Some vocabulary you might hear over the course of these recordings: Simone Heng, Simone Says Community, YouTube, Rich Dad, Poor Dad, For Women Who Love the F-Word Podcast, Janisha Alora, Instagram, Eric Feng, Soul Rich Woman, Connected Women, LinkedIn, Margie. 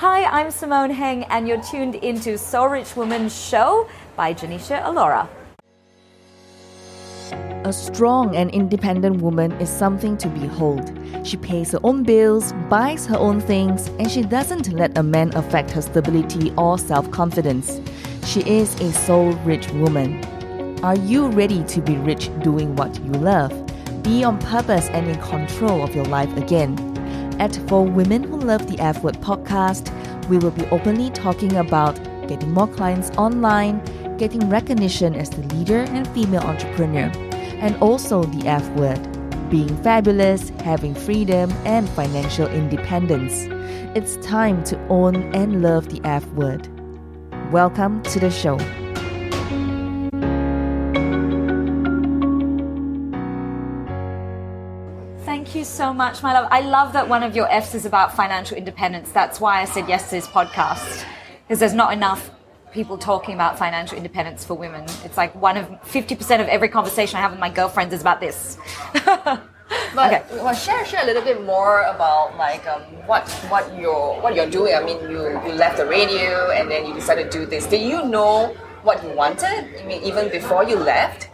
Hi, I'm Simone Heng, and you're tuned into Soul Rich Woman Show by Janisha Alora. A strong and independent woman is something to behold. She pays her own bills, buys her own things, and she doesn't let a man affect her stability or self-confidence. She is a soul-rich woman. Are you ready to be rich doing what you love? Be on purpose and in control of your life again. At For Women Who Love the F-Word Podcast, we will be openly talking about getting more clients online, getting recognition as the leader and female entrepreneur, and also the F-word, being fabulous, having freedom, and financial independence. It's time to own and love the F-word. Welcome to the show. Thank you so much, my love. I love that one of your Fs is about financial independence. That's why I said yes to this podcast, because there's not enough people talking about financial independence for women. It's like 50% of every conversation I have with my girlfriends is about this. Well, share a little bit more about what you're doing. I mean, you left the radio and then you decided to do this. Did you know what you wanted? I mean, even before you left?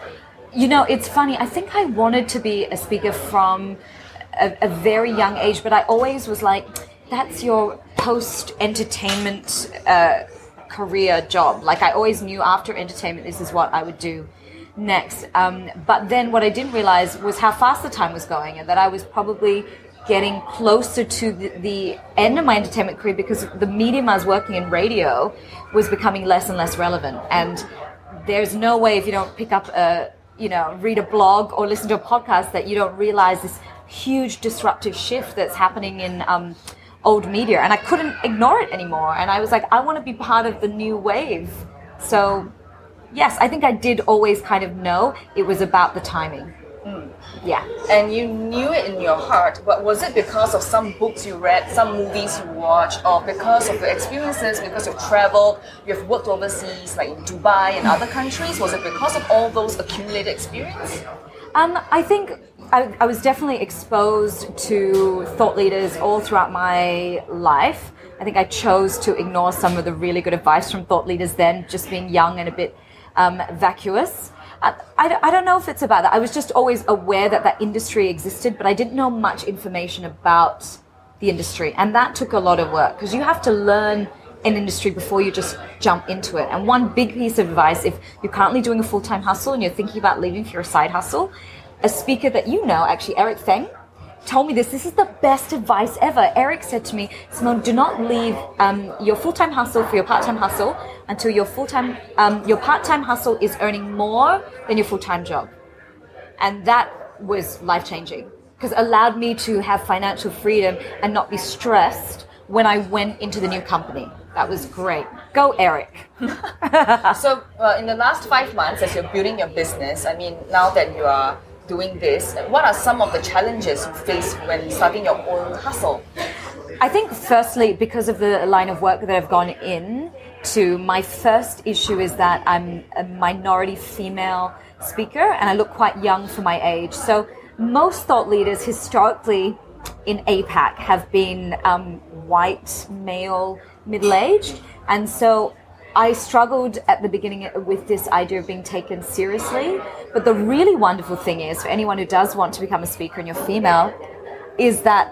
You know, it's funny. I think I wanted to be a speaker from a very young age, but I always was like, that's your post-entertainment career job. Like, I always knew after entertainment this is what I would do next, but then what I didn't realize was how fast the time was going, and that I was probably getting closer to the end of my entertainment career, because the medium I was working in, radio, was becoming less and less relevant. And there's no way, if you don't pick up read a blog or listen to a podcast, that you don't realize this huge disruptive shift that's happening in old media. And I couldn't ignore it anymore, and I was like, I want to be part of the new wave. So yes, I think I did always kind of know it was about the timing. Yeah. And you knew it in your heart, but was it because of some books you read, some movies you watched, or because of your experiences, because you've traveled, you've worked overseas, like in Dubai and other countries? Was it because of all those accumulated experiences? I think I was definitely exposed to thought leaders all throughout my life. I think I chose to ignore some of the really good advice from thought leaders then, just being young and a bit vacuous. I don't know if it's about that. I was just always aware that that industry existed, but I didn't know much information about the industry. And that took a lot of work, because you have to learn an industry before you just jump into it. And one big piece of advice, if you're currently doing a full-time hustle and you're thinking about leaving for your side hustle, a speaker that you know, actually, Eric Feng, told me this. This is the best advice ever. Eric said to me, Simone, do not leave your full-time hustle for your part-time hustle until your part-time hustle is earning more than your full-time job. And that was life-changing, because it allowed me to have financial freedom and not be stressed when I went into the new company. That was great. Go, Eric. So in the last 5 months, as you're building your business, I mean, now that you are doing this, what are some of the challenges you face when starting your own hustle? I think firstly, because of the line of work that I've gone into, my first issue is that I'm a minority female speaker and I look quite young for my age. So most thought leaders historically in APAC have been white, male, middle-aged, and so I struggled at the beginning with this idea of being taken seriously. But the really wonderful thing is, for anyone who does want to become a speaker and you're female, is that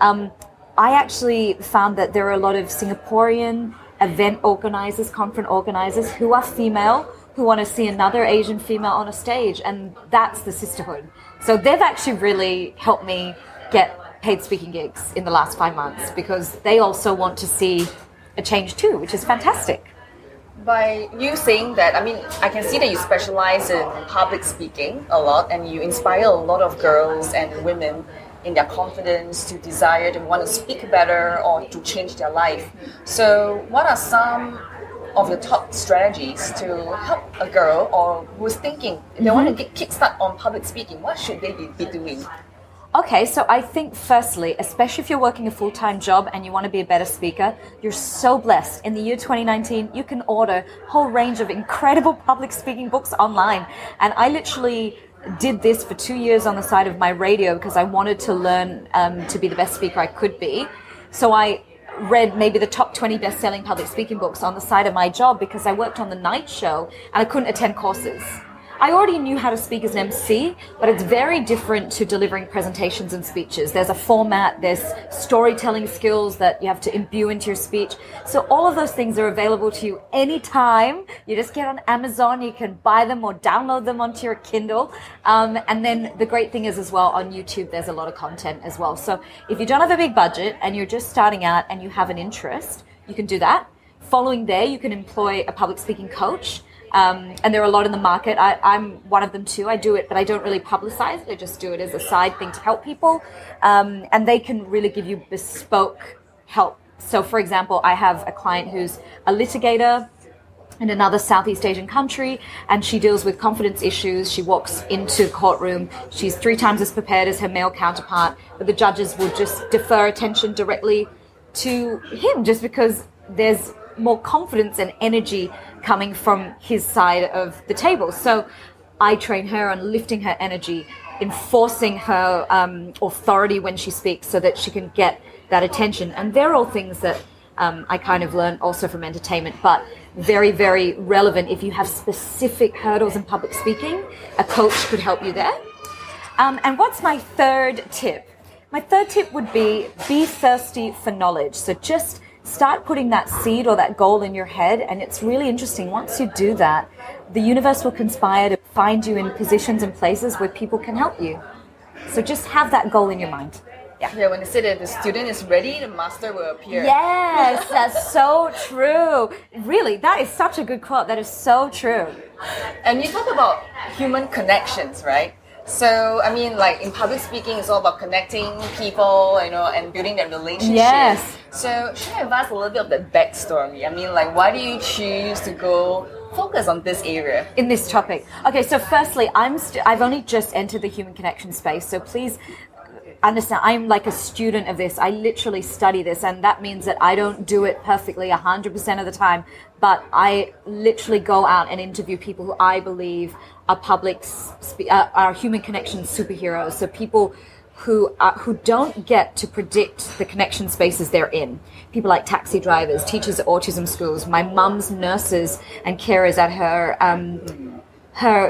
I actually found that there are a lot of Singaporean event organizers, conference organizers, who are female, who want to see another Asian female on a stage, and that's the sisterhood. So they've actually really helped me get paid speaking gigs in the last 5 months, because they also want to see a change too, which is fantastic. By you saying that, I mean, I can see that you specialize in public speaking a lot, and you inspire a lot of girls and women in their confidence to desire to want to speak better or to change their life. So what are some of your top strategies to help a girl or who's thinking they want to kickstart on public speaking? What should they be doing? Okay, so I think firstly, especially if you're working a full-time job and you want to be a better speaker, you're so blessed. In the year 2019, you can order a whole range of incredible public speaking books online. And I literally did this for 2 years on the side of my radio, because I wanted to learn to be the best speaker I could be. So I read maybe the top 20 best-selling public speaking books on the side of my job because I worked on the night show and I couldn't attend courses. I already knew how to speak as an MC, but it's very different to delivering presentations and speeches. There's a format, there's storytelling skills that you have to imbue into your speech. So all of those things are available to you anytime. You just get on Amazon, you can buy them or download them onto your Kindle. And then the great thing is as well, on YouTube, there's a lot of content as well. So if you don't have a big budget and you're just starting out and you have an interest, you can do that. Following there, you can employ a public speaking coach. And there are a lot in the market. I'm one of them too. I do it, but I don't really publicize it. I just do it as a side thing to help people. And they can really give you bespoke help. So for example, I have a client who's a litigator in another Southeast Asian country, and she deals with confidence issues. She walks into the courtroom. She's 3 times as prepared as her male counterpart, but the judges will just defer attention directly to him just because there's more confidence and energy coming from his side of the table. So I train her on lifting her energy, enforcing her authority when she speaks so that she can get that attention. And they're all things that I kind of learned also from entertainment, but very, very relevant. If you have specific hurdles in public speaking, a coach could help you there. And what's my third tip? My third tip would be thirsty for knowledge. So just start putting that seed or that goal in your head, and it's really interesting. Once you do that, the universe will conspire to find you in positions and places where people can help you. So just have that goal in your mind. Yeah, when they say that the student is ready, the master will appear. Yes, that's so true. Really, that is such a good quote. That is so true. And you talk about human connections, right? So, I mean, like in public speaking, it's all about connecting people, you know, and building that relationship. Yes. So, should I advise a little bit of that backstory? I mean, like, why do you choose to go focus on this area? In this topic. Okay, so firstly, I've only just entered the human connection space, so please understand, I'm like a student of this. I literally study this, and that means that I don't do it perfectly 100% of the time, but I literally go out and interview people who I believe are are human connection superheroes. So people who don't get to predict the connection spaces they're in. People like taxi drivers, teachers at autism schools, my mum's nurses and carers at her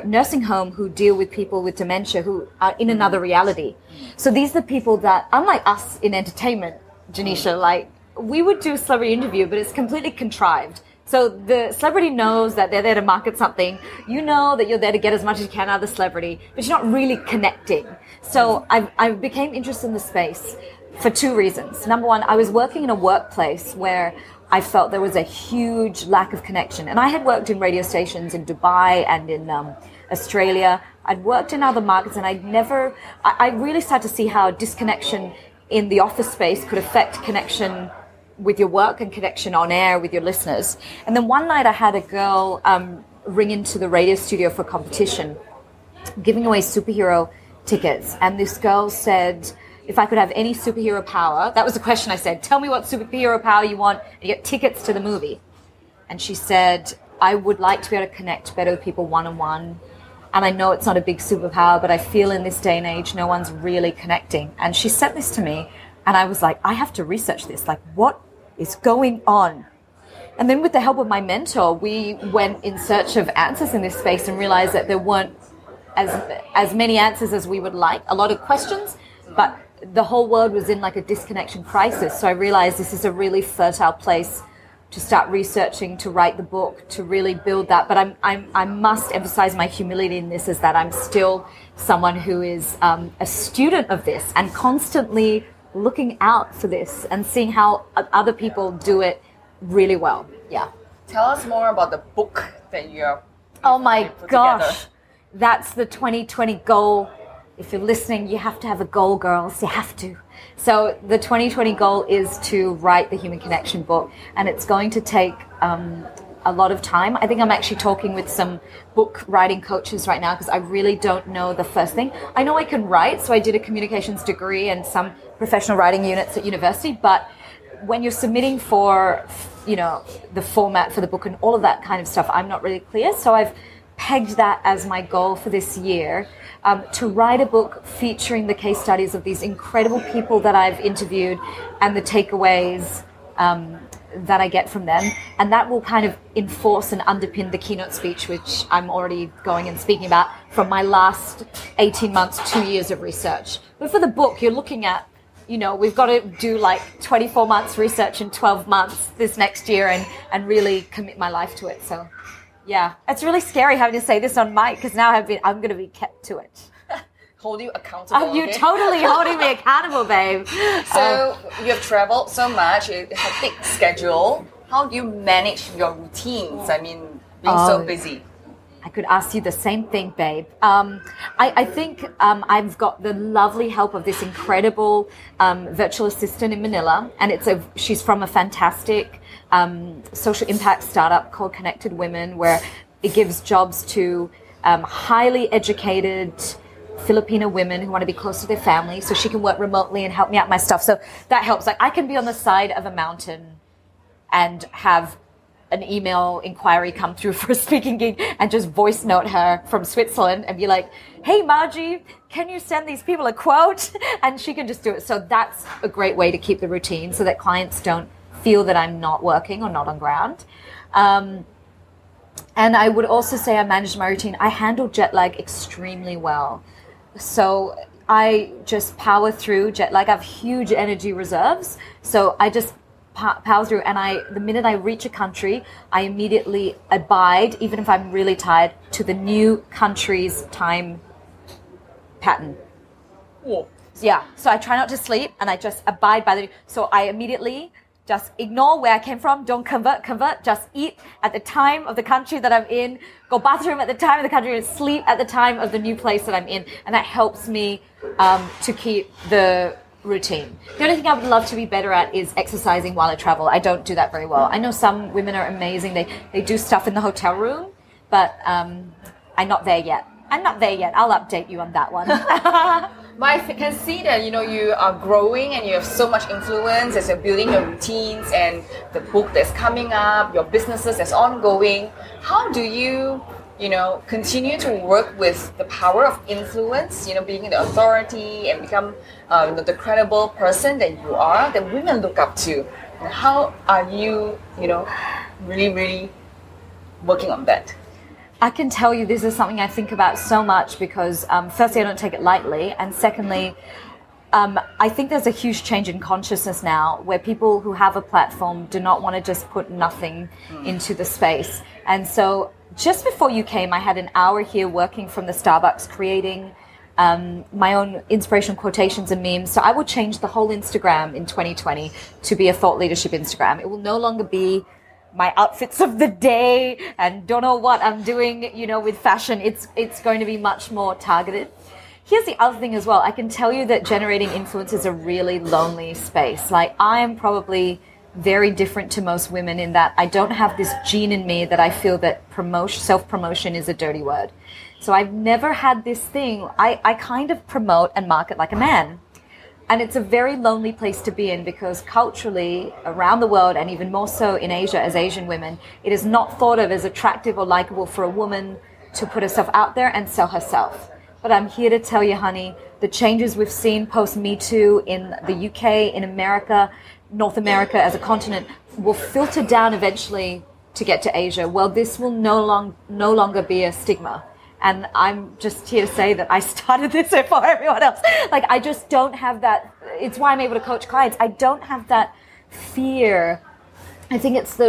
nursing home who deal with people with dementia who are in another reality. So these are the people that, unlike us in entertainment, Janisha, like we would do a celebrity interview, but it's completely contrived. So the celebrity knows that they're there to market something. You know that you're there to get as much as you can out of the celebrity, but you're not really connecting. So I became interested in the space for 2 reasons. Number one, I was working in a workplace where I felt there was a huge lack of connection. And I had worked in radio stations in Dubai and in Australia. I'd worked in other markets, and I really started to see how disconnection in the office space could affect connection with your work and connection on air with your listeners. And then one night I had a girl ring into the radio studio for a competition, giving away superhero tickets. And this girl said, if I could have any superhero power, that was the question I said, tell me what superhero power you want and you get tickets to the movie. And she said, I would like to be able to connect better with people one-on-one. And I know it's not a big superpower, but I feel in this day and age, no one's really connecting. And she sent this to me. And I was like, I have to research this. Like, what is going on? And then with the help of my mentor, we went in search of answers in this space and realized that there weren't as many answers as we would like. A lot of questions, but the whole world was in like a disconnection crisis. So I realized this is a really fertile place to start researching, to write the book, to really build that. But I must emphasize my humility in this is that I'm still someone who is a student of this and constantly looking out for this and seeing how other people do it really well. Yeah. Tell us more about the book that you're Oh my gosh. Together. That's the 2020 goal. If you're listening, you have to have a goal, girls. You have to. So the 2020 goal is to write the Human Connection book, and it's going to take a lot of time. I think I'm actually talking with some book writing coaches right now because I really don't know the first thing. I know I can write, so I did a communications degree and some professional writing units at university, but when you're submitting for, you know, the format for the book and all of that kind of stuff, I'm not really clear. So I've pegged that as my goal for this year, to write a book featuring the case studies of these incredible people that I've interviewed and the takeaways that I get from them. And that will kind of enforce and underpin the keynote speech, which I'm already going and speaking about from my last 18 months, 2 years of research. But for the book, you're looking at, you know, we've got to do like 24 months research in 12 months this next year and really commit my life to it. So yeah, it's really scary having to say this on mic because now I'm going to be kept to it. Hold you accountable. Oh, you're okay? Totally holding me accountable, babe. So you have traveled so much, a hectic schedule. How do you manage your routines? I mean, being so busy. I could ask you the same thing, babe. I think I've got the lovely help of this incredible virtual assistant in Manila, and she's from a fantastic social impact startup called Connected Women, where it gives jobs to highly educated Filipino women who want to be close to their family, so she can work remotely and help me out my stuff. So that helps. Like I can be on the side of a mountain and have an email inquiry come through for a speaking gig and just voice note her from Switzerland and be like, hey, Margie, can you send these people a quote? And she can just do it. So that's a great way to keep the routine so that clients don't feel that I'm not working or not on ground. And I would also say I manage my routine. I handle jet lag extremely well. So I just power through jet lag. I have huge energy reserves. So I just power through. And the minute I reach a country, I immediately abide, even if I'm really tired, to the new country's time pattern. Yeah. Yeah. So I try not to sleep and I just abide by so I immediately just ignore where I came from. Don't convert. Just eat at the time of the country that I'm in. Go bathroom at the time of the country and sleep at the time of the new place that I'm in. And that helps me to keep the routine. The only thing I would love to be better at is exercising while I travel. I don't do that very well. I know some women are amazing. They do stuff in the hotel room, but I'm not there yet. I'll update you on that one. I can see that, you know, you are growing and you have so much influence as you're building your routines and the book that's coming up, your businesses that's ongoing. How do you, you know, continue to work with the power of influence, you know, being the authority and become the credible person that you are, that women look up to? And how are you, you know, really working on that? I can tell you this is something I think about so much because firstly, I don't take it lightly. And secondly, I think there's a huge change in consciousness now where people who have a platform do not want to just put nothing into the space. And so just before you came, I had an hour here working from the Starbucks, creating my own inspirational quotations and memes. So I will change the whole Instagram in 2020 to be a thought leadership Instagram. It will no longer be my outfits of the day and don't know what I'm doing, you know, with fashion. It's going to be much more targeted. Here's the other thing as well. I can tell you that generating influence is a really lonely space. Like I am probably very different to most women in that I don't have this gene in me that I feel that self-promotion is a dirty word. So I've never had this thing. I kind of promote and market like a man. And it's a very lonely place to be in because culturally around the world and even more so in Asia as Asian women, it is not thought of as attractive or likable for a woman to put herself out there and sell herself. But I'm here to tell you, honey, the changes we've seen post-Me Too in the UK, in America, North America as a continent will filter down eventually to get to Asia. Well, this will no longer be a stigma. And I'm just here to say that I started this before everyone else. Like, I just don't have that. It's why I'm able to coach clients. I don't have that fear. I think it's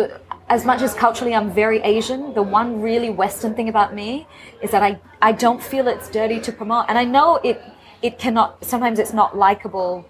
as much as culturally I'm very Asian, the one really Western thing about me is that I don't feel it's dirty to promote. And I know it cannot, sometimes it's not likable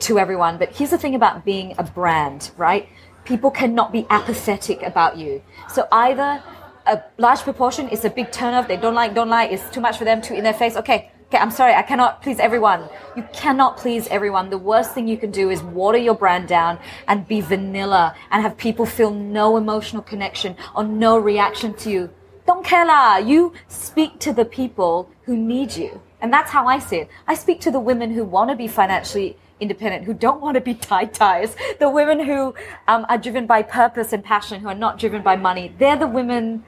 to everyone. But here's the thing about being a brand, right? People cannot be apathetic about you. So either a large proportion is a big turnoff. They don't like. It's too much for them, too in their face. Okay, I'm sorry. I cannot please everyone. You cannot please everyone. The worst thing you can do is water your brand down and be vanilla and have people feel no emotional connection or no reaction to you. Don't care lah. You speak to the people who need you. And that's how I see it. I speak to the women who want to be financially independent, who don't want to be ties, the women who are driven by purpose and passion, who are not driven by money. They're the women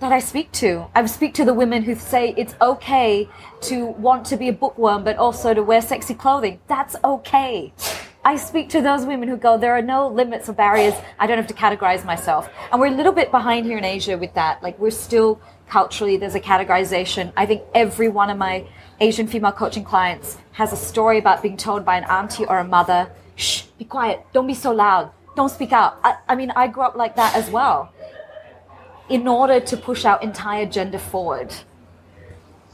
that I speak to. I speak to the women who say it's okay to want to be a bookworm, but also to wear sexy clothing. That's okay. I speak to those women who go, there are no limits or barriers. I don't have to categorize myself. And we're a little bit behind here in Asia with that. Like, we're still culturally, there's a categorization. I think every one of my Asian female coaching clients has a story about being told by an auntie or a mother, shh, be quiet, don't be so loud, don't speak out. I mean, I grew up like that as well. In order to push our entire gender forward,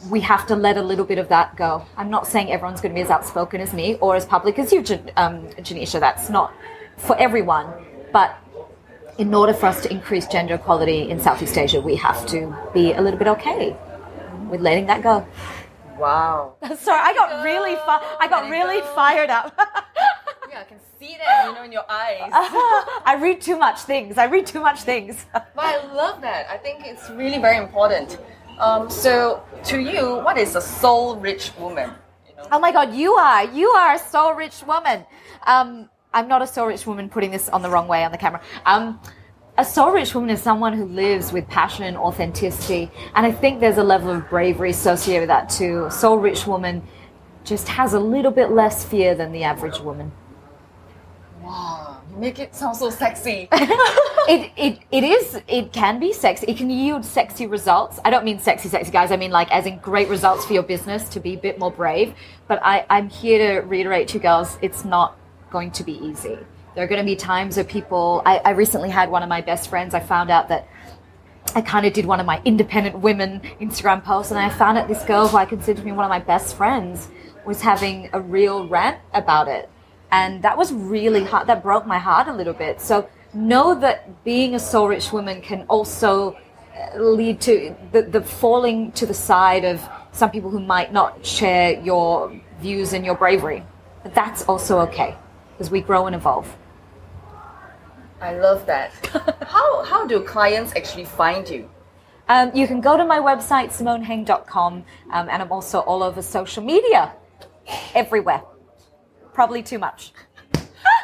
we have to let a little bit of that go. I'm not saying everyone's going to be as outspoken as me or as public as you, Janisha. That's not for everyone. But in order for us to increase gender equality in Southeast Asia, we have to be a little bit okay with letting that go. Wow. Sorry, I got really fired up. Yeah, I can see that, you know, in your eyes. I read too much things. But I love that. I think it's really very important. So to you, what is a soul rich woman? You know? Oh my God, you are a soul rich woman. I'm not a soul rich woman, putting this on the wrong way on the camera. A soul rich woman is someone who lives with passion, authenticity, and I think there's a level of bravery associated with that too. A soul rich woman just has a little bit less fear than the average woman. Wow, you make it sound so sexy. It is. It can be sexy. It can yield sexy results. I don't mean sexy, guys. I mean like as in great results for your business, to be a bit more brave. But I'm here to reiterate to you girls, it's not going to be easy. There are going to be times where people... I recently had one of my best friends. I found out that I kind of did one of my independent women Instagram posts, and I found out this girl who I consider to be one of my best friends was having a real rant about it. And that was really hard. That broke my heart a little bit. So know that being a soul-rich woman can also lead to the falling to the side of some people who might not share your views and your bravery. But that's also okay, because we grow and evolve. I love that. How do clients actually find you? You can go to my website, simoneheng.com, and I'm also all over social media, everywhere. Probably too much.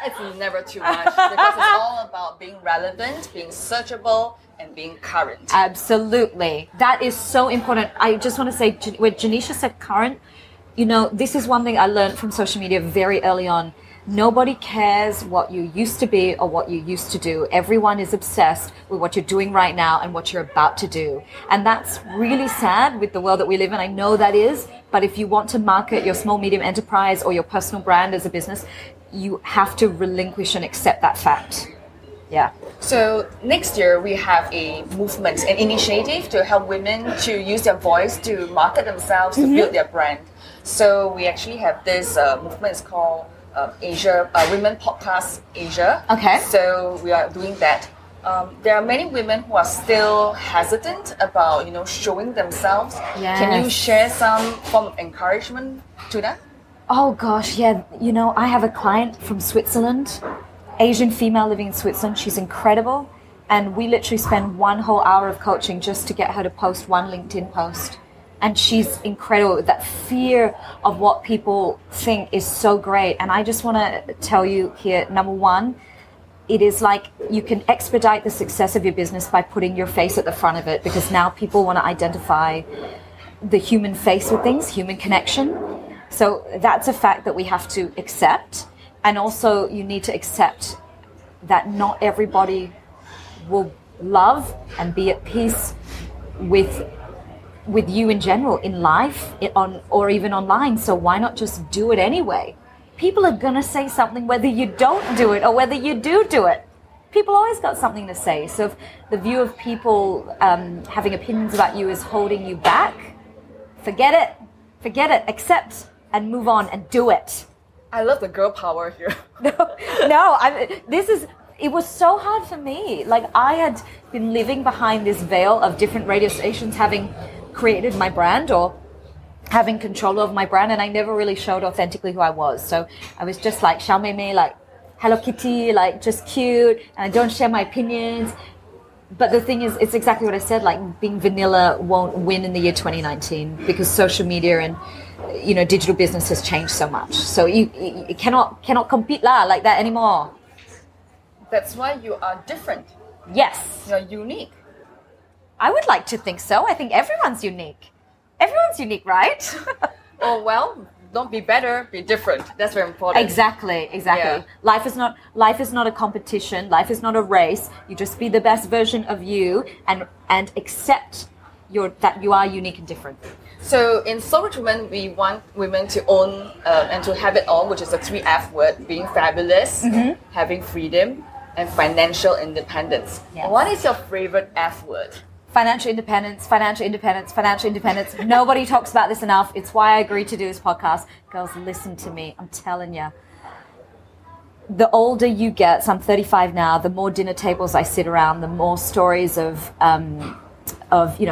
It's never too much, because it's all about being relevant, being searchable, and being current. Absolutely. That is so important. I just want to say, when Janisha said current, you know, this is one thing I learned from social media very early on. Nobody cares what you used to be or what you used to do. Everyone is obsessed with what you're doing right now and what you're about to do. And that's really sad with the world that we live in. I know that is. But if you want to market your small, medium enterprise or your personal brand as a business, you have to relinquish and accept that fact. Yeah. So next year we have a movement, an initiative to help women to use their voice to market themselves, to build their brand. So we actually have this movement. It's called Asia Women Podcast Asia. Okay. So we are doing that. There are many women who are still hesitant about, you know, showing themselves. Yes. Can you share some form of encouragement to them? Oh gosh, yeah. You know, I have a client from Switzerland, Asian female living in Switzerland. She's incredible, and we literally spend one whole hour of coaching just to get her to post one LinkedIn post. And she's incredible. That fear of what people think is so great. And I just want to tell you here, number one, it is like you can expedite the success of your business by putting your face at the front of it, because now people want to identify the human face with things, human connection. So that's a fact that we have to accept. And also you need to accept that not everybody will love and be at peace with you in general, in life, or even online. So why not just do it anyway? People are going to say something whether you don't do it or whether you do it. People always got something to say. So if the view of people having opinions about you is holding you back, forget it, accept and move on and do it. I love the girl power here. It was so hard for me. Like, I had been living behind this veil of different radio stations having created my brand or having control of my brand, and I never really showed authentically who I was. So I was just like Xiaomei, like Hello Kitty, like just cute, and I don't share my opinions. But the thing is, it's exactly what I said, like being vanilla won't win in the year 2019, because social media and, you know, digital business has changed so much. So you cannot compete like that anymore. That's why you are different. Yes. You're unique. I would like to think so. I think everyone's unique. Right? Oh, well, Don't be better, be different. That's very important. Exactly. Yeah. Life is not a competition. Life is not a race. You just be the best version of you and accept that you are unique and different. So in Soul Rich Woman, we want women to own and to have it all, which is the 3F word: being fabulous, having freedom, and financial independence. Yes. What is your favorite F word? Financial independence. Nobody talks about this enough. It's why I agreed to do this podcast. Girls, listen to me. I'm telling you. The older you get, so I'm 35 now, the more dinner tables I sit around, the more stories of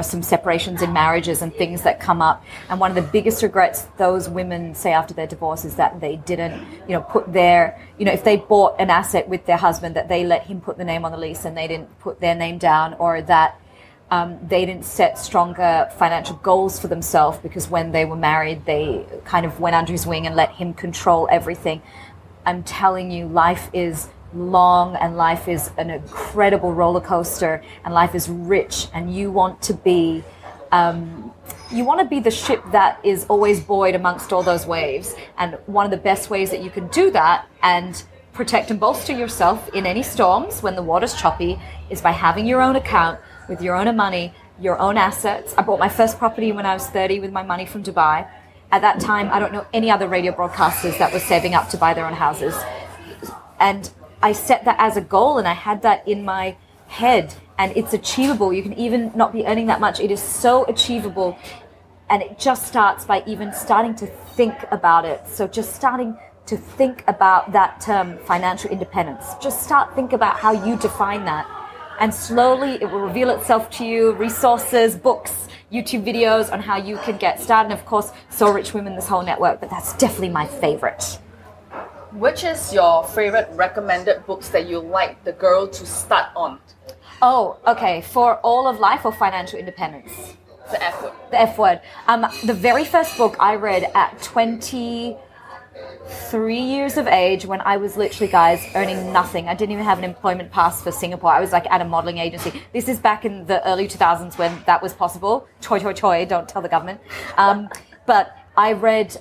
some separations in marriages and things that come up. And one of the biggest regrets those women say after their divorce is that they didn't, put their, if they bought an asset with their husband, that they let him put the name on the lease and they didn't put their name down, or that they didn't set stronger financial goals for themselves because when they were married, they kind of went under his wing and let him control everything. I'm telling you, life is long and life is an incredible roller coaster and life is rich, and you want to be the ship that is always buoyed amongst all those waves. And one of the best ways that you can do that and protect and bolster yourself in any storms when the water's choppy is by having your own account with your own money, your own assets. I bought my first property when I was 30 with my money from Dubai. At that time, I don't know any other radio broadcasters that were saving up to buy their own houses. And I set that as a goal and I had that in my head, and it's achievable. You can even not be earning that much. It is so achievable, and it just starts by even starting to think about it. So just starting to think about that term, financial independence. Just think about how you define that. And slowly it will reveal itself to you, resources, books, YouTube videos on how you can get started. And of course, Soul Rich Women, this whole network, but that's definitely my favorite. Which is your favorite recommended books that you like the girl to start on? Oh, okay. For all of life or financial independence? The F word. The F word. The very first book I read at 23 years of age, when I was literally, guys, earning nothing. I didn't even have an employment pass for Singapore. I was like at a modeling agency. This is back in the early 2000s when that was possible. Choi, choi, choi. Don't tell the government. But I read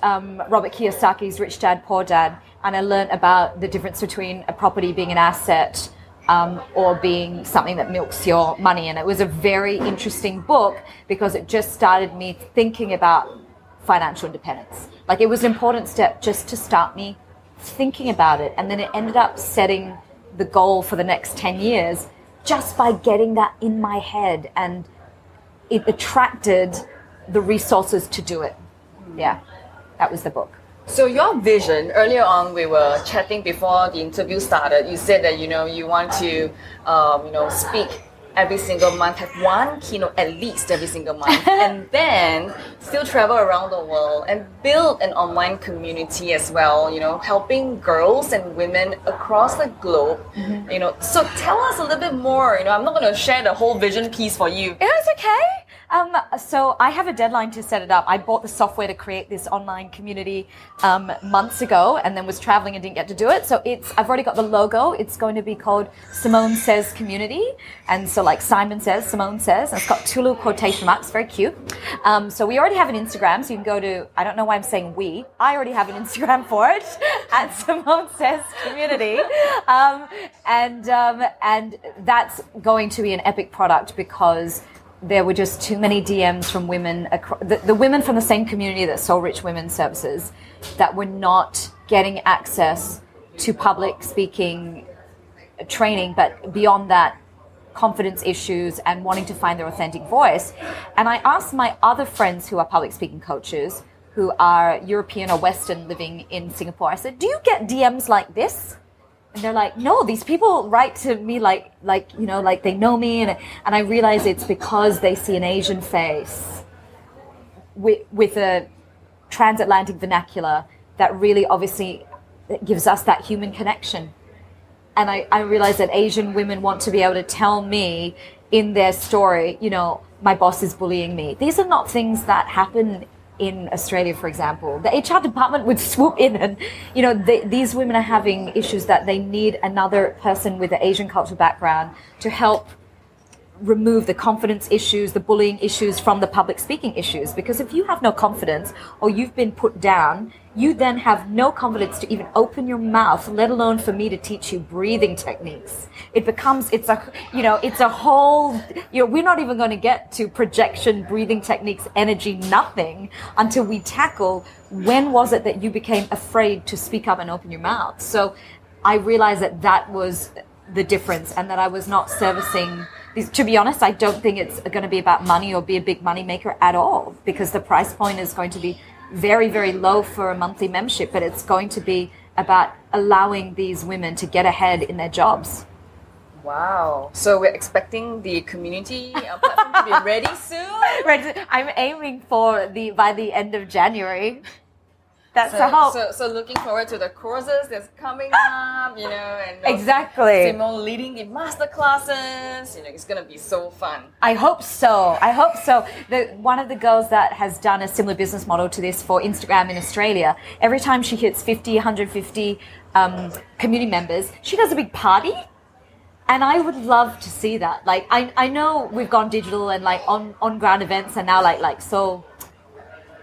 Robert Kiyosaki's Rich Dad, Poor Dad, and I learned about the difference between a property being an asset or being something that milks your money. And it was a very interesting book because it just started me thinking about financial independence. Like, it was an important step just to start me thinking about it. And then it ended up setting the goal for the next 10 years just by getting that in my head. And it attracted the resources to do it. Yeah, that was the book. So your vision, earlier on we were chatting before the interview started, you said that, you want to, speak every single month, have one keynote at least every single month, and then still travel around the world and build an online community as well, helping girls and women across the globe, So tell us a little bit more, I'm not going to share the whole vision piece for you. It's okay. So I have a deadline to set it up. I bought the software to create this online community months ago, and then was traveling and didn't get to do it. So I've already got the logo. It's going to be called Simone Says Community. And so like Simon says, Simone says, and it's got two little quotation marks. Very cute. So we already have an Instagram. So you can go to, I don't know why I'm saying we. I already have an Instagram for it at Simone Says Community. And that's going to be an epic product because there were just too many DMs from women, the women from the same community that Soul Rich Women services, that were not getting access to public speaking training, but beyond that, confidence issues and wanting to find their authentic voice. And I asked my other friends who are public speaking coaches, who are European or Western living in Singapore, I said, do you get DMs like this? And they're like, no, these people write to me like they know me. And I realize it's because they see an Asian face with a transatlantic vernacular that really obviously gives us that human connection. And I realize that Asian women want to be able to tell me in their story, my boss is bullying me. These are not things that happen in Australia, for example. The HR department would swoop in and, these women are having issues that they need another person with an Asian cultural background to help remove the confidence issues, the bullying issues from the public speaking issues. Because if you have no confidence or you've been put down, you then have no confidence to even open your mouth, let alone for me to teach you breathing techniques. It becomes, it's a whole, we're not even going to get to projection, breathing techniques, energy, nothing until we tackle when was it that you became afraid to speak up and open your mouth. So I realized that that was the difference, and that I was not servicing these. To be honest, I don't think it's going to be about money or be a big money maker at all, because the price point is going to be very, very low for a monthly membership, but it's going to be about allowing these women to get ahead in their jobs. Wow. So we're expecting the community platform to be ready soon? I'm aiming for by the end of January. That's the hope. So looking forward to the courses that's coming up, and exactly. Simone leading the masterclasses, it's going to be so fun. I hope so. One of the girls that has done a similar business model to this for Instagram in Australia, every time she hits 50, 150 community members, she does a big party. And I would love to see that. Like, I know we've gone digital and like on-ground events are now like so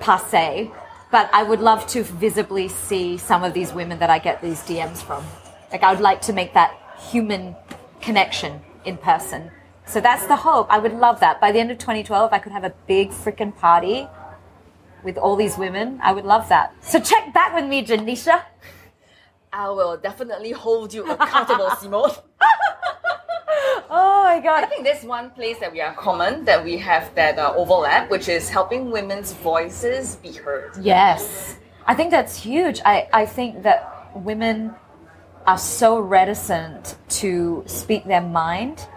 passé. But I would love to visibly see some of these women that I get these DMs from. Like, I would like to make that human connection in person. So that's the hope. I would love that. By the end of 2012, I could have a big freaking party with all these women. I would love that. So check back with me, Janisha. I will definitely hold you accountable, Simone. Oh my God. I think there's one place that we are common, that we have that overlap, which is helping women's voices be heard. Yes. I think that's huge. I think that women are so reticent to speak their mind.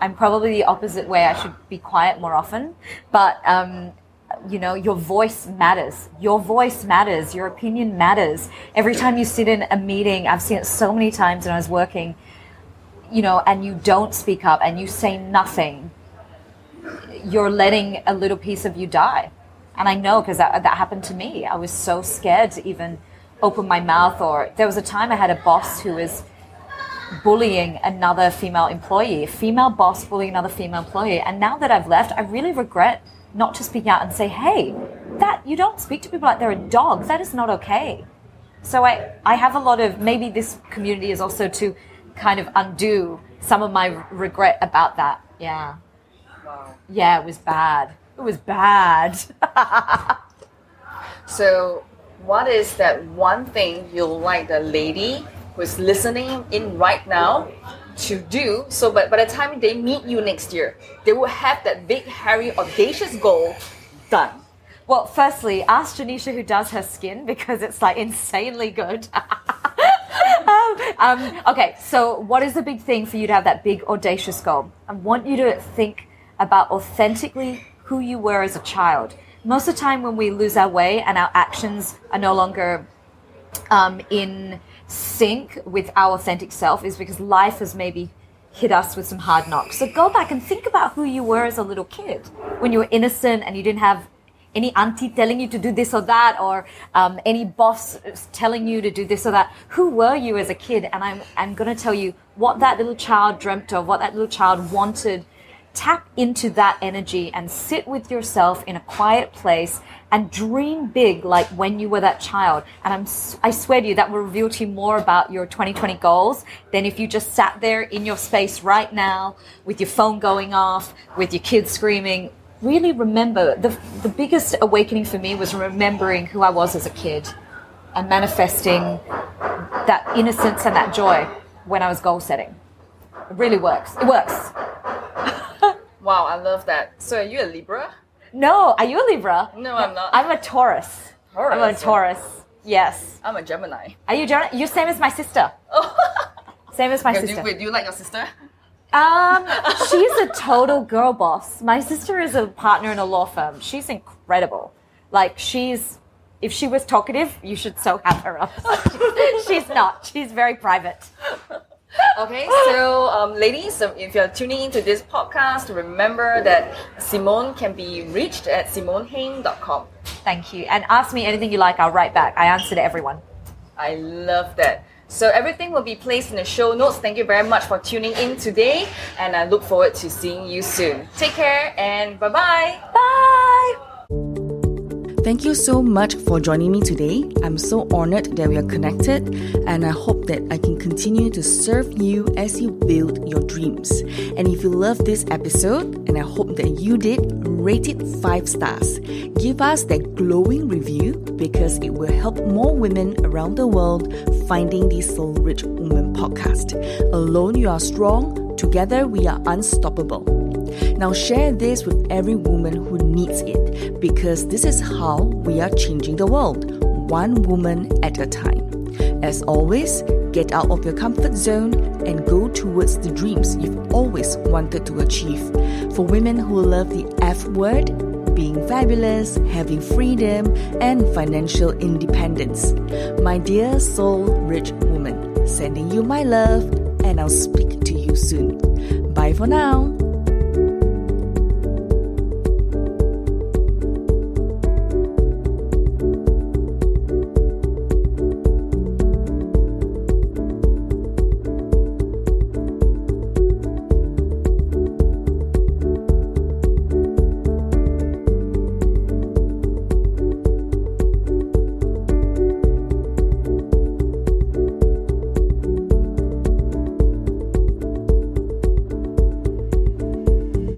I'm probably the opposite way. I should be quiet more often. But, your voice matters. Your voice matters. Your opinion matters. Every time you sit in a meeting, I've seen it so many times when I was working, and you don't speak up and you say nothing, you're letting a little piece of you die. And I know, because that happened to me. I was so scared to even open my mouth. Or there was a time I had a boss who was bullying another female employee, female boss bullying another female employee. And now that I've left, I really regret not to speak out and say, hey, that you don't speak to people like they're a dog. That is not okay. So I have a lot of, maybe this community is also to kind of undo some of my regret about that. Yeah. Wow. Yeah, it was bad. So what is that one thing you'll like the lady who's listening in right now to do, so but by the time they meet you next year, they will have that big, hairy, audacious goal done? Well, firstly, ask Janisha who does her skin, because it's like insanely good. Okay, so what is the big thing for you to have that big audacious goal? I want you to think about authentically who you were as a child. Most of the time when we lose our way and our actions are no longer in sync with our authentic self is because life has maybe hit us with some hard knocks. So go back and think about who you were as a little kid when you were innocent and you didn't have any auntie telling you to do this or that, or any boss telling you to do this or that. Who were you as a kid? And I'm going to tell you what that little child dreamt of, what that little child wanted. Tap into that energy and sit with yourself in a quiet place and dream big like when you were that child. And I swear to you, that will reveal to you more about your 2020 goals than if you just sat there in your space right now with your phone going off, with your kids screaming. Really remember, the biggest awakening for me was remembering who I was as a kid and manifesting that innocence and that joy when I was goal setting. It really works. It works. Wow, I love that. So are you a Libra? No, are you a Libra? No, I'm not. I'm a Taurus. Yes. I'm a Gemini. Are you Gemini? You're same as my sister. Sister. Do you like your sister? She's a total girl boss. My sister is a partner in a law firm. She's incredible. Like, if she was talkative, you should so have her up. She's not. She's very private. Okay, so ladies, if you're tuning into this podcast, remember that Simone can be reached at simoneheng.com. Thank you. And ask me anything you like. I'll write back. I answer to everyone. I love that. So everything will be placed in the show notes. Thank you very much for tuning in today, and I look forward to seeing you soon. Take care and bye-bye. Bye. Thank you so much for joining me today. I'm so honored that we are connected, and I hope that I can continue to serve you as you build your dreams. And if you love this episode, and I hope that you did, rate it 5 stars. Give us that glowing review because it will help more women around the world finding the Soul Rich Woman podcast. Alone you are strong, together we are unstoppable. Now share this with every woman who needs it because this is how we are changing the world, one woman at a time. As always, get out of your comfort zone and go towards the dreams you've always wanted to achieve. For women who love the F-word, being fabulous, having freedom, and financial independence. My dear Soul Rich Woman, sending you my love, and I'll speak to you soon. Bye for now.